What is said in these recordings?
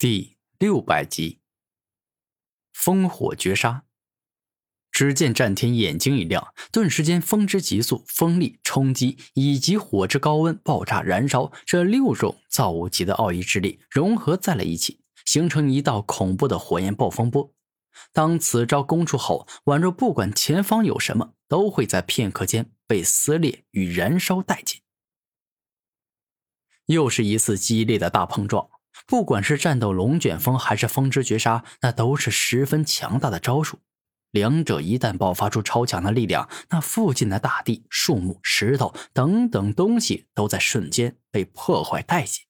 第600集，烽火绝杀。只见战天眼睛一亮，顿时间风之急速、风力、冲击以及火之高温、爆炸、燃烧这六种造物级的奥义之力融合在了一起，形成一道恐怖的火焰暴风波。当此招攻出后，宛若不管前方有什么，都会在片刻间被撕裂与燃烧殆尽。又是一次激烈的大碰撞。不管是战斗龙卷风还是风之绝杀，那都是十分强大的招数。两者一旦爆发出超强的力量，那附近的大地、树木、石头等等东西都在瞬间被破坏殆尽。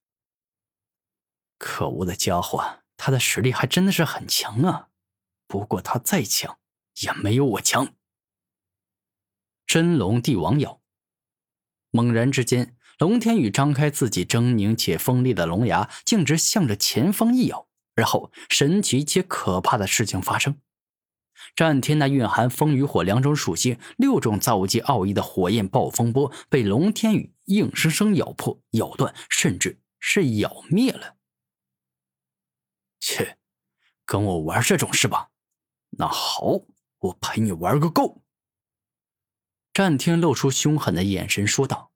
可恶的家伙，他的实力还真的是很强啊！不过他再强，也没有我强。真龙帝王咬。猛然之间，龙天宇张开自己狰狞且锋利的龙牙，径直向着前方一咬，而后神奇且可怕的事情发生。战天那蕴含风与火两种属性、六种造物级奥义的火焰暴风波被龙天宇硬生生咬破、咬断，甚至是咬灭了。切，跟我玩这种是吧？那好，我陪你玩个够。战天露出凶狠的眼神说道。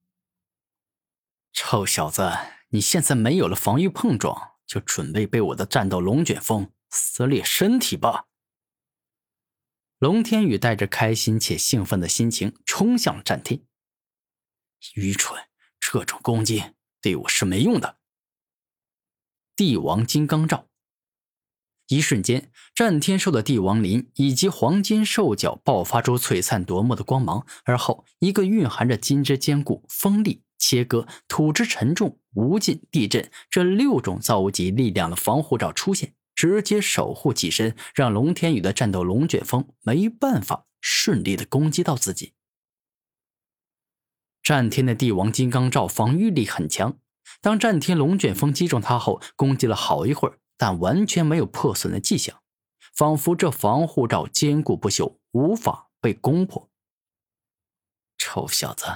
臭小子，你现在没有了防御碰撞，就准备被我的战斗龙卷风撕裂身体吧。龙天宇带着开心且兴奋的心情冲向战天。愚蠢，这种攻击对我是没用的。帝王金刚罩。一瞬间，战天兽的帝王鳞以及黄金兽角爆发出璀璨夺目的光芒，而后一个蕴含着金之坚固、锋利、切割、土之沉重、无尽、地震这六种造物级力量的防护罩出现，直接守护己身，让龙天宇的战斗龙卷风没办法顺利的攻击到自己。战天的帝王金刚罩防御力很强，当战天龙卷风击中他后，攻击了好一会儿，但完全没有破损的迹象，仿佛这防护罩坚固不朽，无法被攻破。臭小子，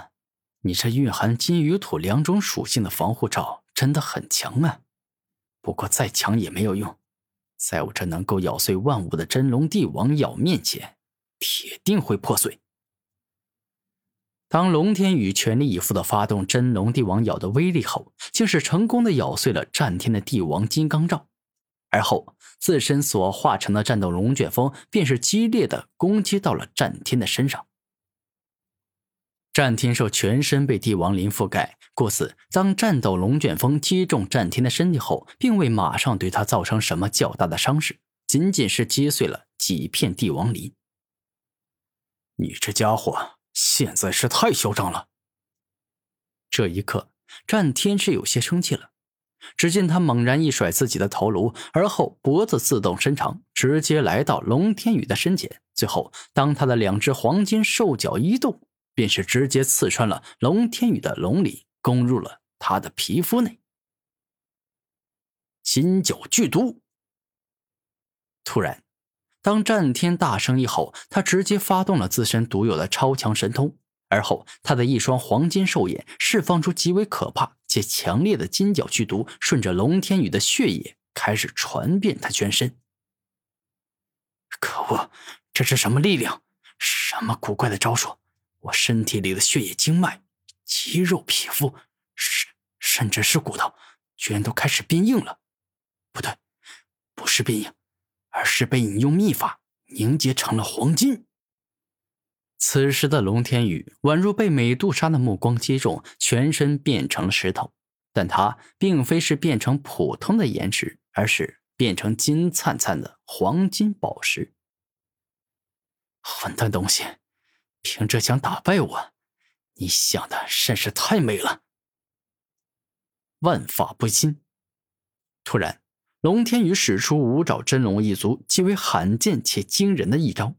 你这蕴含金与土两种属性的防护罩真的很强啊，不过再强也没有用，在我这能够咬碎万物的真龙帝王咬面前，铁定会破碎。当龙天宇全力以赴地发动真龙帝王咬的威力后，竟是成功地咬碎了战天的帝王金刚罩，而后自身所化成的战斗龙卷风便是激烈地攻击到了战天的身上。战天兽全身被帝王鳞覆盖，故此当战斗龙卷风击中战天的身体后，并未马上对他造成什么较大的伤势，仅仅是击碎了几片帝王鳞。你这家伙现在是太嚣张了。这一刻，战天是有些生气了。只见他猛然一甩自己的头颅，而后脖子自动伸长，直接来到龙天宇的身前，最后当他的两只黄金兽角一动，便是直接刺穿了龙天宇的龙鳞，攻入了他的皮肤内。金角剧毒。突然，当战天大声一吼，他直接发动了自身独有的超强神通，而后他的一双黄金兽眼释放出极为可怕且强烈的金角剧毒，顺着龙天宇的血液开始传遍他全身。可恶，这是什么力量？什么古怪的招数？我身体里的血液、经脉、肌肉、皮肤，甚至是骨头，居然都开始变硬了。不对，不是变硬，而是被你用秘法凝结成了黄金。此时的龙天宇宛若被美杜莎的目光击中，全身变成了石头，但他并非是变成普通的岩石，而是变成金灿灿的黄金宝石。混蛋东西！凭着想打败我，你想的甚是太美了。万法不侵。突然，龙天宇使出五爪真龙一族极为罕见且惊人的一招。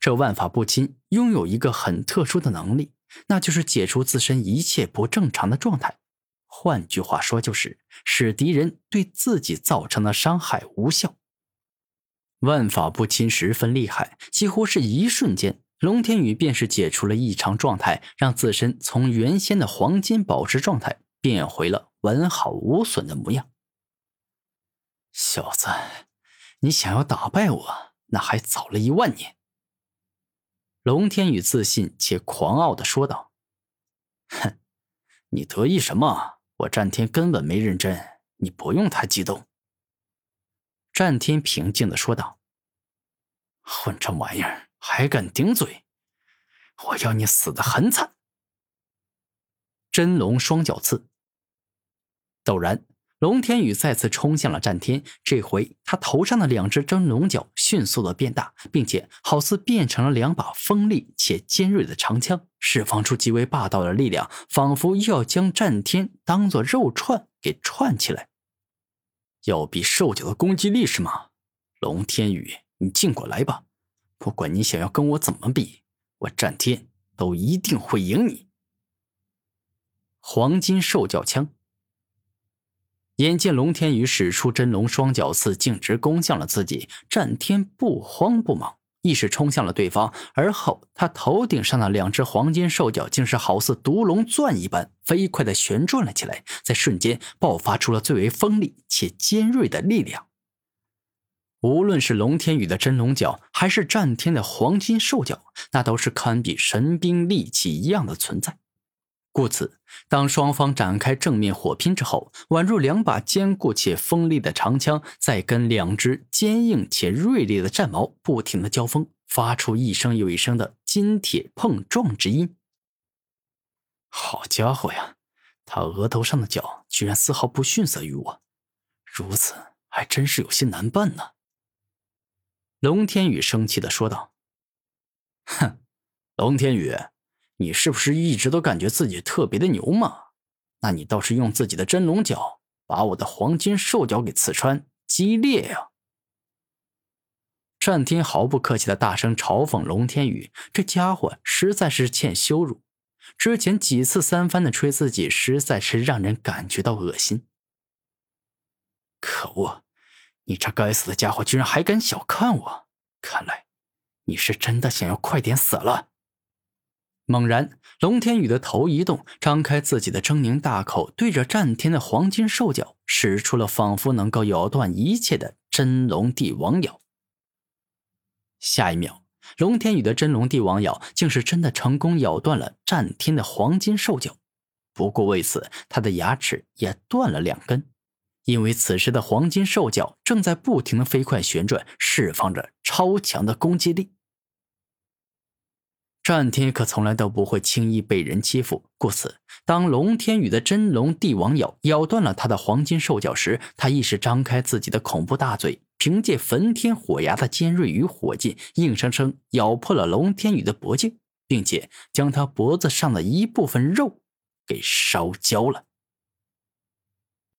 这万法不侵拥有一个很特殊的能力，那就是解除自身一切不正常的状态。换句话说，就是使敌人对自己造成的伤害无效。万法不侵十分厉害，几乎是一瞬间，龙天宇便是解除了异常状态，让自身从原先的黄金宝石状态变回了完好无损的模样。小子，你想要打败我，那还早了10000年。”龙天宇自信且狂傲地说道。“哼，你得意什么？我战天根本没认真，你不用太激动。”战天平静地说道。“混账玩意儿，还敢顶嘴！我要你死得很惨！”真龙双脚刺。陡然，龙天宇再次冲向了战天，这回他头上的2只真龙角迅速的变大，并且好似变成了2把锋利且尖锐的长枪，释放出极为霸道的力量，仿佛又要将战天当作肉串给串起来。“要比兽脚的攻击力是吗？龙天宇，你尽管来吧，不管你想要跟我怎么比，我战天都一定会赢你。”黄金兽脚枪。眼见龙天宇使出真龙双脚刺，径直攻向了自己，战天不慌不忙，一时冲向了对方，而后他头顶上的2只黄金兽脚竟是好似独龙钻一般飞快地旋转了起来，在瞬间爆发出了最为锋利且尖锐的力量。无论是龙天宇的真龙角，还是战天的黄金兽角，那都是堪比神兵利器一样的存在。故此，当双方展开正面火拼之后，宛若2把坚固且锋利的长枪在跟2只坚硬且锐利的战矛不停地交锋，发出一声又一声的金铁碰撞之音。好家伙呀，他额头上的角居然丝毫不逊色于我，如此还真是有些难办呢。龙天宇生气地说道。“哼，龙天宇，你是不是一直都感觉自己特别的牛嘛？那你倒是用自己的真龙角把我的黄金兽角给刺穿，激烈呀！”战天毫不客气地大声嘲讽龙天宇，这家伙实在是欠羞辱，之前几次三番的吹自己，实在是让人感觉到恶心。可恶！你这该死的家伙居然还敢小看我，看来你是真的想要快点死了。猛然，龙天宇的头一动，张开自己的狰狞大口，对着战天的黄金兽角使出了仿佛能够咬断一切的真龙帝王咬。下一秒，龙天宇的真龙帝王咬竟是真的成功咬断了战天的黄金兽角，不过为此他的牙齿也断了2根。因为此时的黄金兽角正在不停的飞快旋转，释放着超强的攻击力。战天可从来都不会轻易被人欺负，故此当龙天宇的真龙帝王咬咬断了他的黄金兽角时，他一时张开自己的恐怖大嘴，凭借焚天火牙的尖锐与火劲，硬生生咬破了龙天宇的脖颈，并且将他脖子上的一部分肉给烧焦了。